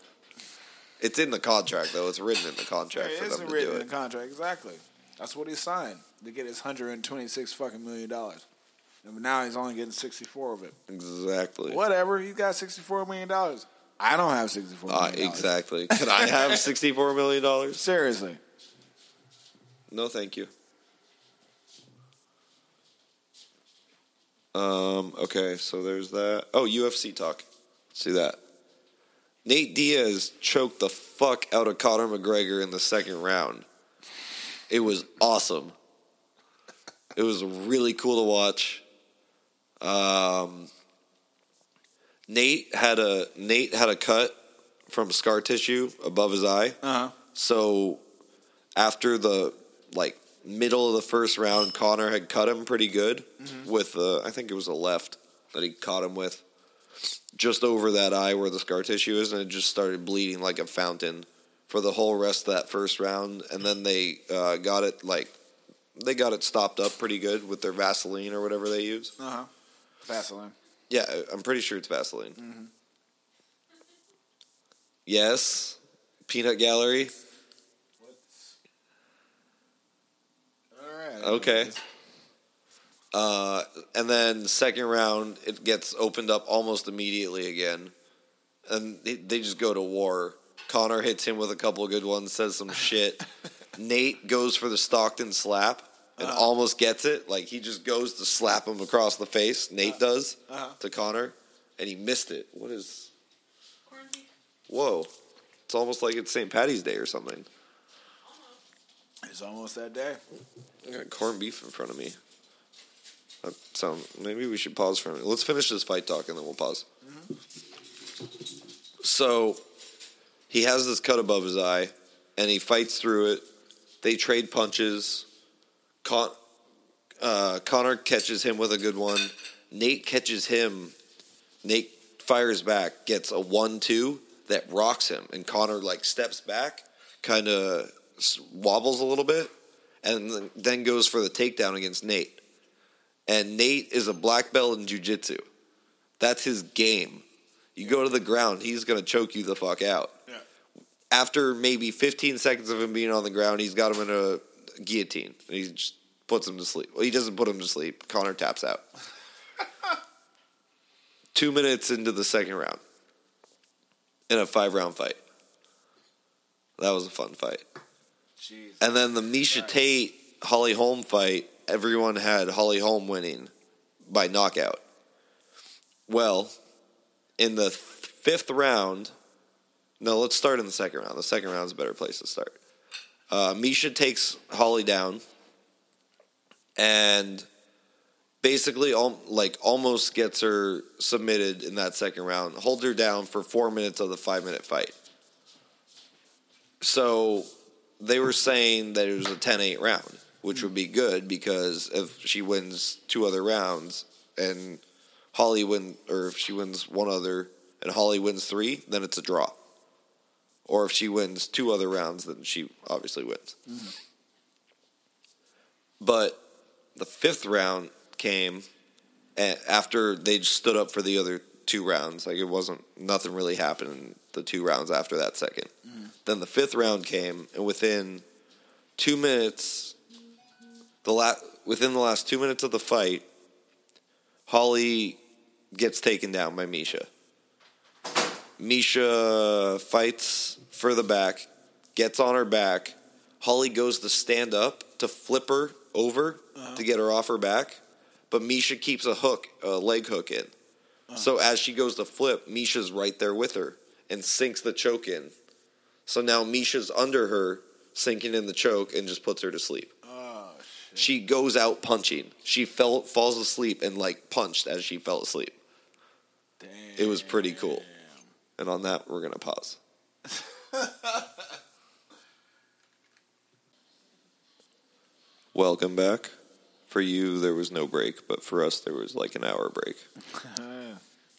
It's in the contract, though. It's written in the contract for them to do it. It is written in the contract, exactly. That's what he signed to get his one hundred twenty-six fucking million dollars. And now he's only getting sixty-four of it. Exactly. Whatever. He's got sixty-four million dollars. I don't have sixty-four million dollars. Uh, exactly. Can I have sixty-four million dollars? Seriously. No, thank you. Um. Okay, so there's that. Oh, U F C talk. See that. Nate Diaz choked the fuck out of Conor McGregor in the second round. It was awesome. It was really cool to watch. Um, Nate had a Nate had a cut from scar tissue above his eye. Uh-huh. So after the like middle of the first round, Connor had cut him pretty good mm-hmm. with a, I think it was a left that he caught him with, just over that eye where the scar tissue is, and it just started bleeding like a fountain for the whole rest of that first round. And then they uh, got it like they got it stopped up pretty good with their Vaseline or whatever they use. Uh huh. Vaseline. Yeah, I'm pretty sure it's Vaseline. Mm-hmm. Yes, Peanut Gallery. What's... All right. Okay. Uh, and then second round, it gets opened up almost immediately again, and they, they just go to war. Connor hits him with a couple of good ones, says some shit. Nate goes for the Stockton slap and uh-huh. almost gets it. Like, he just goes to slap him across the face, Nate uh-huh. does, uh-huh. to Connor, and he missed it. What is... Whoa. It's almost like it's Saint Patty's Day or something. It's almost that day. I got corned beef in front of me. That sound, maybe we should pause for a minute. Let's finish this fight talk and then we'll pause. Mm-hmm. So... he has this cut above his eye, and he fights through it. They trade punches. Con- uh, Connor catches him with a good one. Nate catches him. Nate fires back, gets a one two that rocks him, and Connor like steps back, kind of wobbles a little bit, and then goes for the takedown against Nate. And Nate is a black belt in jiu-jitsu. That's his game. You go to the ground, he's going to choke you the fuck out. After maybe fifteen seconds of him being on the ground, he's got him in a guillotine. And he just puts him to sleep. Well, he doesn't put him to sleep. Connor taps out. two minutes into the second round in a five-round fight. That was a fun fight. Jeez. And then the Miesha Tate, Holly Holm fight, everyone had Holly Holm winning by knockout. Well, in the th- fifth round, no, let's start in the second round. The second round is a better place to start. Uh, Miesha takes Holly down and basically al- like almost gets her submitted in that second round, holds her down for four minutes of the five-minute fight. So they were saying that it was a ten eight round, which would be good because if she wins two other rounds and Holly wins, or if she wins one other and Holly wins three, then it's a draw. Or if she wins two other rounds, then she obviously wins. Mm-hmm. But the fifth round came after they stood up for the other two rounds. Like, it wasn't, nothing really happened in the two rounds after that second. Mm-hmm. Then the fifth round came, and within two minutes, the la- within the last two minutes of the fight, Holly gets taken down by Miesha. Miesha fights for the back, gets on her back. Holly goes to stand up to flip her over uh-huh. to get her off her back, but Miesha keeps a hook, a leg hook in. Uh-huh. So as she goes to flip, Misha's right there with her and sinks the choke in. So now Misha's under her, sinking in the choke, and just puts her to sleep. Oh, shit. She goes out punching. She fell, falls asleep and, like, punched as she fell asleep. Damn. It was pretty cool. And on that, we're going to pause. Welcome back. For you, there was no break, but for us, there was like an hour break.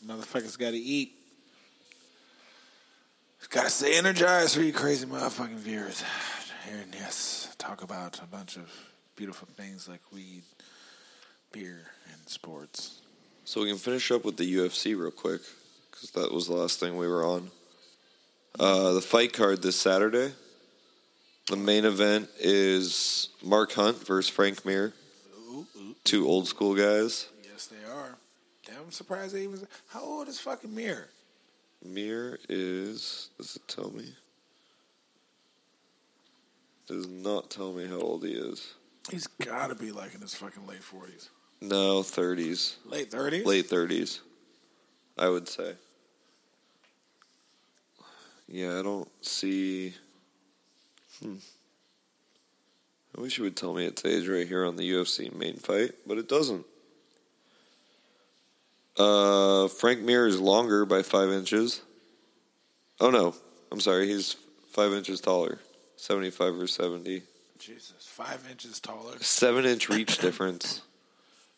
Motherfuckers got to eat. Got to stay energized for you crazy motherfucking viewers. Hearing us talk about a bunch of beautiful things like weed, beer, and sports. So we can finish up with the U F C real quick. Because that was the last thing we were on. Uh, the fight card this Saturday. The main event is Mark Hunt versus Frank Mir. Ooh, ooh, two old school guys. Yes, they are. Damn, I'm surprised they even... How old is fucking Mir? Mir is... Does it tell me? It does not tell me how old he is. He's got to be like in his fucking late forties. No, thirties. Late thirties? Late thirties. I would say. Yeah, I don't see... Hmm. I wish you would tell me its age right here on the U F C main fight, but it doesn't. Uh, Frank Mir is longer by five inches. Oh, no. I'm sorry. He's five inches taller. seventy-five or seventy. Jesus, five inches taller? Seven-inch reach difference.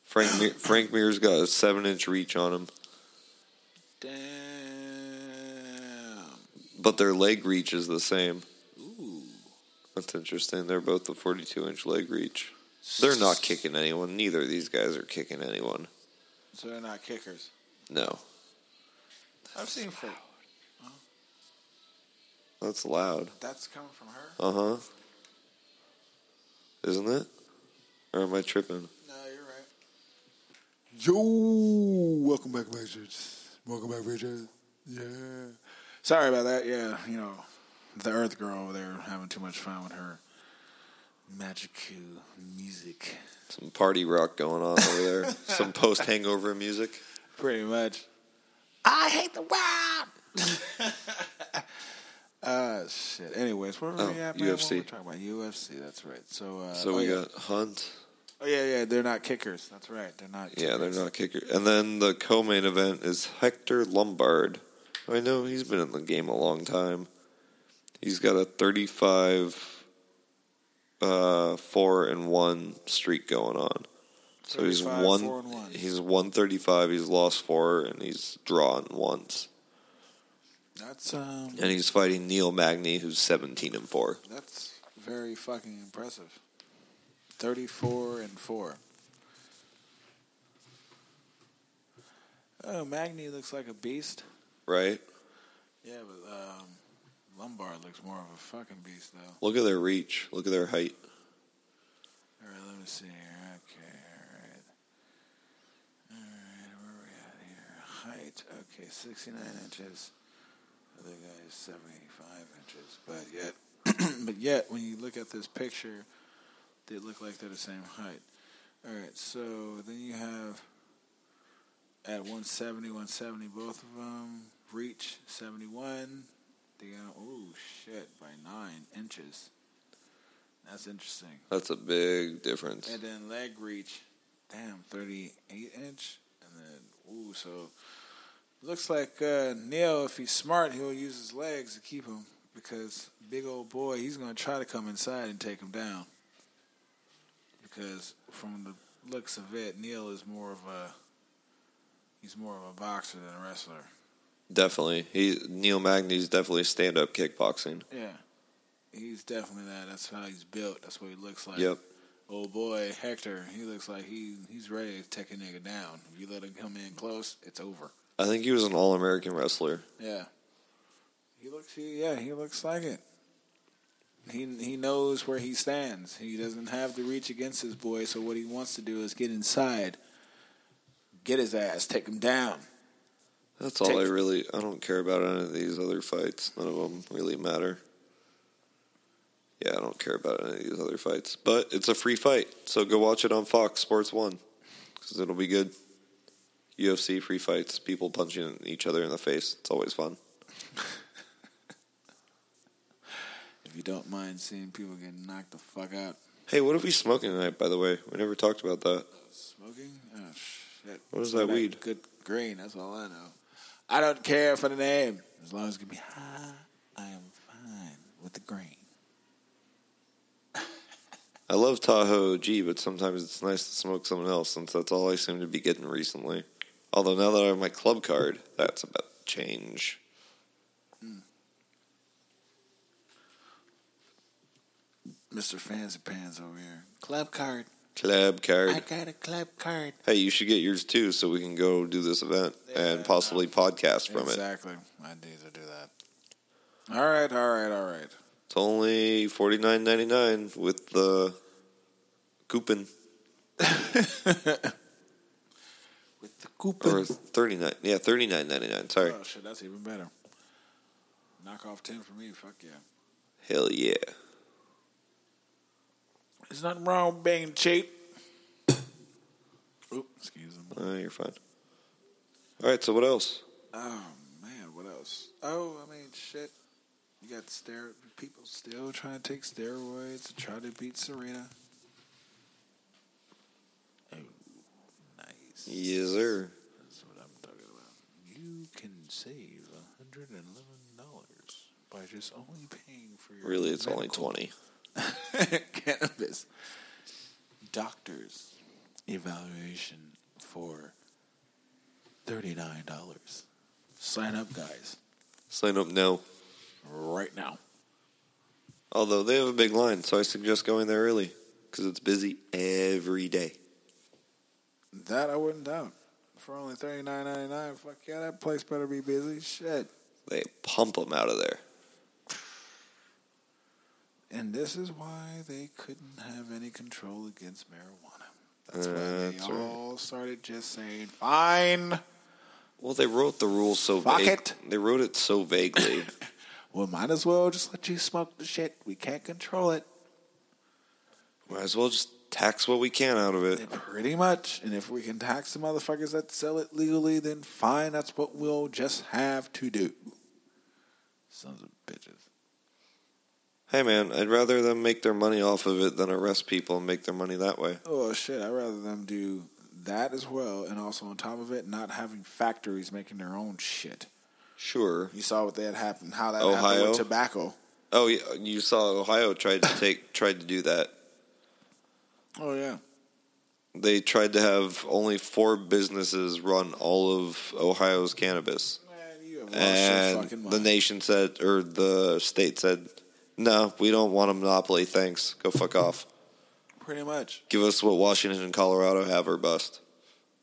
Frank Mir- Frank Mir's got a seven-inch reach on him. Damn. But their leg reach is the same. Ooh. That's interesting. They're both the forty-two inch leg reach. They're not kicking anyone. Neither of these guys are kicking anyone. So they're not kickers? No. I've seen for. Huh? That's loud. That's coming from her? Uh-huh. Isn't it? Or am I tripping? No, you're right. Yo! Welcome back, Majors. Welcome back, Richard. Yeah. Sorry about that. Yeah, you know, the Earth Girl over there having too much fun with her magical music. Some party rock going on over there. Some post-hangover music. Pretty much. I hate the world! uh, shit. Anyways, where were oh, we at, man? U F C. We're talking about U F C, that's right. So, uh, so we oh, got yeah. Hunt. Oh, yeah, yeah, they're not kickers. That's right, they're not kickers. Yeah, they're not kickers. And then the co-main event is Hector Lombard. I know he's been in the game a long time. He's got a thirty-five, uh, four and one streak going on. So he's one, four and one. He's one thirty-five. He's lost four and he's drawn once. That's um. And he's fighting Neil Magny, who's seventeen and four. That's very fucking impressive. Thirty-four and four. Oh, Magny looks like a beast, right? Yeah, but um, Lombard looks more of a fucking beast, though. Look at their reach. Look at their height. All right, let me see here. Okay, all right, all right, where are we at here? height. Okay, sixty-nine inches. Other guy is seventy-five inches. But yet, but yet, when you look at this picture, they look like they're the same height. All right, so then you have at one seventy, one seventy, both of them. Reach, seventy-one. They got, oh, shit, by nine inches. That's interesting. That's a big difference. And then leg reach, damn, thirty-eight inch. And then, ooh, so looks like uh, Neil, if he's smart, he'll use his legs to keep him because big old boy, he's going to try to come inside and take him down. Because from the looks of it, Neil is more of a he's more of a boxer than a wrestler. Definitely, he Neil Magny's definitely stand-up kickboxing. Yeah, he's definitely that. That's how he's built. That's what he looks like. Yep. Oh boy, Hector, he looks like he he's ready to take a nigga down. If you let him come in close, it's over. I think he was an All-American wrestler. Yeah. He looks. He, yeah, he looks like it. He he knows where he stands. He doesn't have to reach against his boy. So what he wants to do is get inside, get his ass, take him down. That's all I really, I don't care about any of these other fights. None of them really matter. Yeah, I don't care about any of these other fights. But it's a free fight, so go watch it on Fox Sports one. Because it'll be good. U F C free fights, people punching each other in the face. It's always fun. If you don't mind seeing people getting knocked the fuck out. Hey, what are we smoking tonight, by the way? We never talked about that. Smoking? Oh, shit. What is that weed? Good green, that's all I know. I don't care for the name. As long as it can be high, I am fine with the green. I love Tahoe O G, but sometimes it's nice to smoke someone else since that's all I seem to be getting recently. Although now that I have my club card, that's about to change. Mm. Mister Fancy Pants over here. Club card. Club card. I got a club card. Hey, you should get yours too so we can go do this event yeah, and possibly um, podcast from exactly. it. Exactly. I need to do that. All right, all right, all right. It's only forty-nine ninety-nine with the coupon. With the coupon. Or thirty-nine. Yeah, thirty-nine ninety-nine. Sorry. Oh, shit, that's even better. Knock off ten for me. Fuck yeah. Hell yeah. There's nothing wrong with being cheap. Oops, excuse me. Oh, you're fine. All right, so what else? Oh, man, what else? Oh, I mean, shit. You got stero- people still trying to take steroids to try to beat Serena. Oh, nice. Yes, sir. That's what I'm talking about. You can save one hundred eleven dollars by just only paying for your Really, it's only twenty dollars. Cannabis doctor's evaluation for thirty-nine dollars. Sign up, guys. Sign up now. Right now. Although they have a big line, so I suggest going there early because it's busy every day. That I wouldn't doubt. For only thirty-nine ninety-nine, fuck yeah, that place better be busy. Shit. They pump them out of there. And this is why they couldn't have any control against marijuana. That's uh, why they that's all right. started just saying, fine. Well, they wrote the rules so vaguely. They wrote it so vaguely. Well, might as well just let you smoke the shit. We can't control it. Might as well just tax what we can out of it. And pretty much. And if we can tax the motherfuckers that sell it legally, then fine. That's what we'll just have to do. Sons of bitches. Hey, man, I'd rather them make their money off of it than arrest people and make their money that way. Oh, shit, I'd rather them do that as well, and also on top of it, not having factories making their own shit. Sure. You saw what that happened, how that Ohio? happened with tobacco. Oh, yeah, you saw Ohio tried to take tried to do that. Oh, yeah. They tried to have only four businesses run all of Ohio's cannabis. Man, you have lost your fucking mind. And the nation said, or the state said, no, we don't want a monopoly, thanks. Go fuck off. Pretty much. Give us what Washington and Colorado have or bust.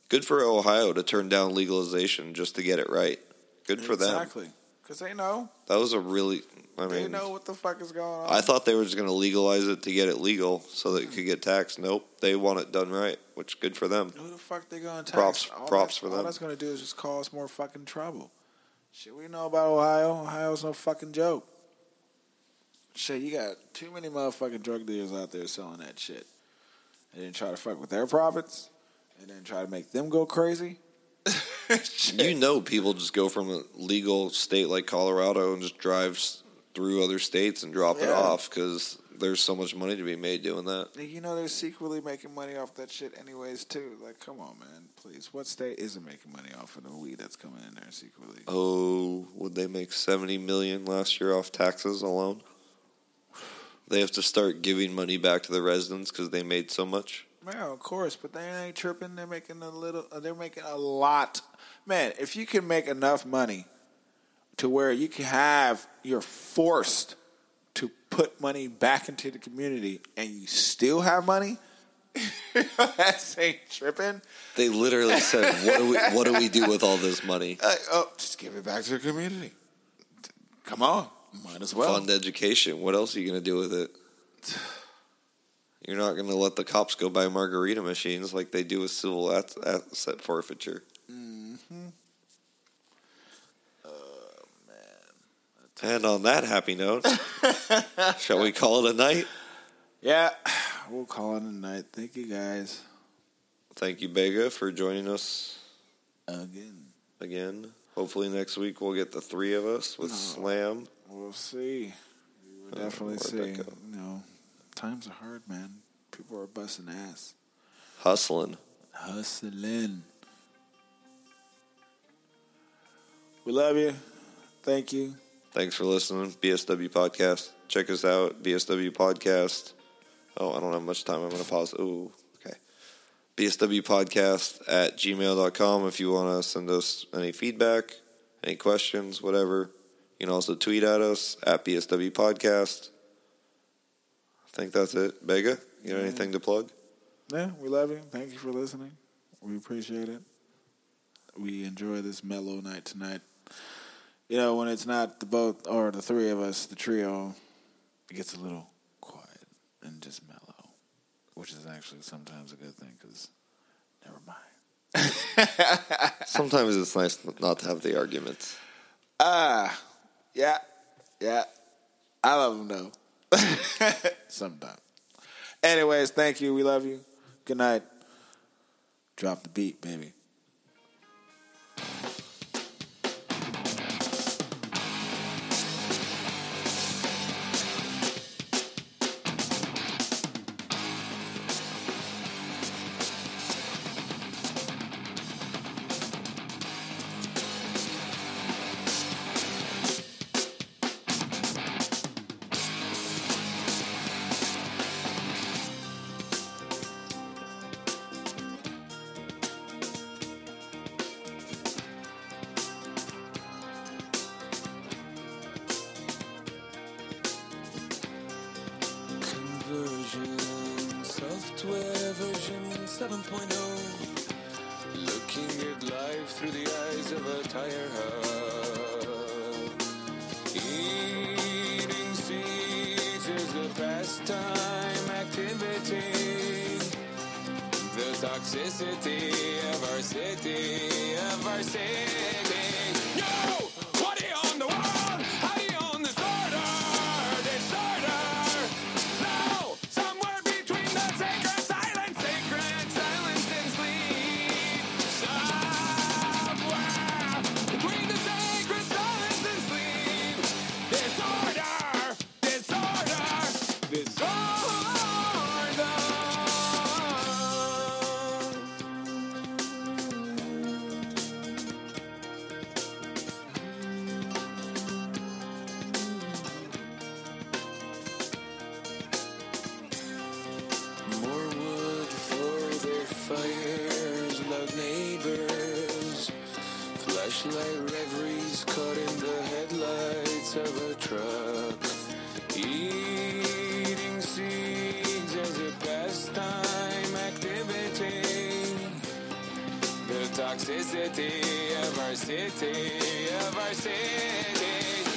Good for Ohio to turn down legalization just to get it right. Good for them. Exactly. Because they know. That was a really... I mean, they know what the fuck is going on. I thought they were just going to legalize it to get it legal so that it could get taxed. Nope. They want it done right, which good for them. Who the fuck they going to tax? Props, all props for them. All that's going to do is just cause more fucking trouble. Shit, we know about Ohio. Ohio's no fucking joke. Shit, you got too many motherfucking drug dealers out there selling that shit. And then try to fuck with their profits. And then try to make them go crazy. You know people just go from a legal state like Colorado and just drive through other states and drop yeah. it off because there's so much money to be made doing that. You know they're secretly making money off that shit anyways too. Like, come on, man, please. What state isn't making money off of the weed that's coming in there secretly? Oh, would they make seventy million dollars last year off taxes alone? They have to start giving money back to the residents because they made so much. Yeah, of course, but they ain't tripping. They're making a little. They're making a lot. Man, if you can make enough money to where you can have, you're forced to put money back into the community, and you still have money, that ain't tripping. They literally said, "What do we? What do we do with all this money? Uh, oh, just give it back to the community. Come on, might as well fund education. What else are you gonna do with it?" You're not going to let the cops go buy margarita machines like they do with civil asset forfeiture. Mm-hmm. Oh, man. And on that happy note, shall we call it a night? Yeah, we'll call it a night. Thank you, guys. Thank you, Bega, for joining us. Again. Again. Hopefully next week we'll get the three of us with no. Slam. We'll see. We'll definitely uh, see. You know. Times are hard, man. People are busting ass. Hustling. Hustling. We love you. Thank you. Thanks for listening. B S W podcast. Check us out. B S W podcast. Oh, I don't have much time. I'm going to pause. Ooh, okay. B S W podcast at gmail dot com if you want to send us any feedback, any questions, whatever. You can also tweet at us at B S W podcast. I think that's it. Bega, you got yeah. anything to plug? Yeah, we love you. Thank you for listening. We appreciate it. We enjoy this mellow night tonight. You know, when it's not the both or the three of us, the trio, it gets a little quiet and just mellow, which is actually sometimes a good thing because never mind. Sometimes it's nice not to have the arguments. Ah, uh, yeah, yeah. I love them, though. Sometime. Anyways, thank you. We love you. Good night. Drop the beat, baby. This Diversity, diversity, diversity.